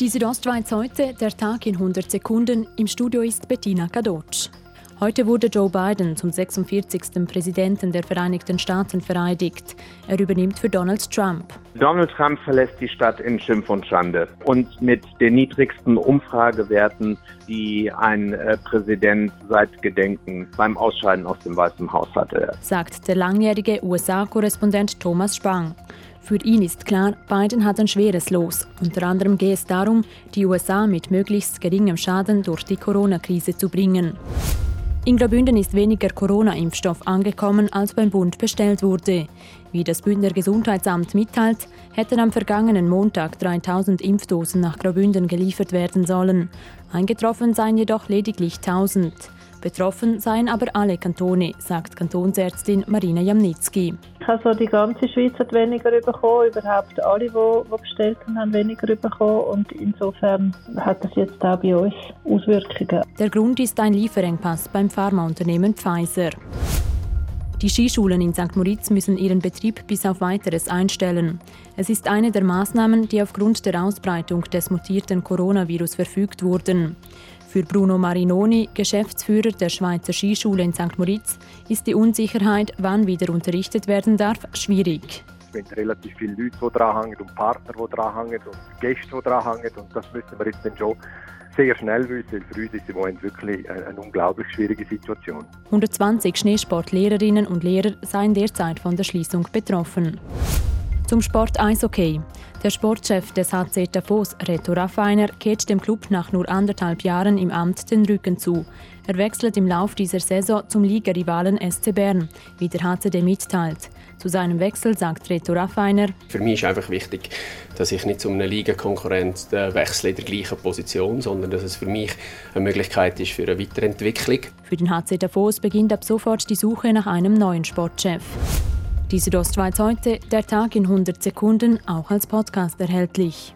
Die Südostschweiz heute, der Tag in 100 Sekunden. Im Studio ist Bettina Kadocz. Heute wurde Joe Biden zum 46. Präsidenten der Vereinigten Staaten vereidigt. Er übernimmt für Donald Trump. Donald Trump verlässt die Stadt in Schimpf und Schande und mit den niedrigsten Umfragewerten, die ein Präsident seit Gedenken beim Ausscheiden aus dem Weißen Haus hatte, sagt der langjährige USA-Korrespondent Thomas Spang. Für ihn ist klar, Biden hat ein schweres Los. Unter anderem gehe es darum, die USA mit möglichst geringem Schaden durch die Corona-Krise zu bringen. In Graubünden ist weniger Corona-Impfstoff angekommen, als beim Bund bestellt wurde. Wie das Bündner Gesundheitsamt mitteilt, hätten am vergangenen Montag 3000 Impfdosen nach Graubünden geliefert werden sollen. Eingetroffen seien jedoch lediglich 1000. Betroffen seien aber alle Kantone, sagt Kantonsärztin Marina Jamnitzki. Also die ganze Schweiz hat weniger bekommen, überhaupt alle, die bestellt haben, haben weniger bekommen und insofern hat das jetzt auch bei uns Auswirkungen. Der Grund ist ein Lieferengpass beim Pharmaunternehmen Pfizer. Die Skischulen in St. Moritz müssen ihren Betrieb bis auf Weiteres einstellen. Es ist eine der Maßnahmen, die aufgrund der Ausbreitung des mutierten Coronavirus verfügt wurden. Für Bruno Marinoni, Geschäftsführer der Schweizer Skischule in St. Moritz, ist die Unsicherheit, wann wieder unterrichtet werden darf, schwierig. Wir haben relativ viele Leute, die dranhängen, und Partner, die dranhängen, und Gäste, die dranhängen. Und das müssen wir jetzt dann schon sehr schnell wissen, weil für uns ist im Moment wirklich eine unglaublich schwierige Situation. 120 Schneesportlehrerinnen und Lehrer seien derzeit von der Schließung betroffen. Zum Sport Eishockey. Der Sportchef des HC Davos, Reto Raffiner, kehrt dem Club nach nur 1,5 Jahren im Amt den Rücken zu. Er wechselt im Lauf dieser Saison zum Ligarivalen SC Bern, wie der HCD mitteilt. Zu seinem Wechsel sagt Reto Raffiner: Für mich ist einfach wichtig, dass ich nicht zu einem Ligakonkurrent wechsle in der gleichen Position, sondern dass es für mich eine Möglichkeit ist für eine Weiterentwicklung. Für den HC Davos beginnt ab sofort die Suche nach einem neuen Sportchef. Die Südostschweiz heute, der Tag in 100 Sekunden, auch als Podcast erhältlich.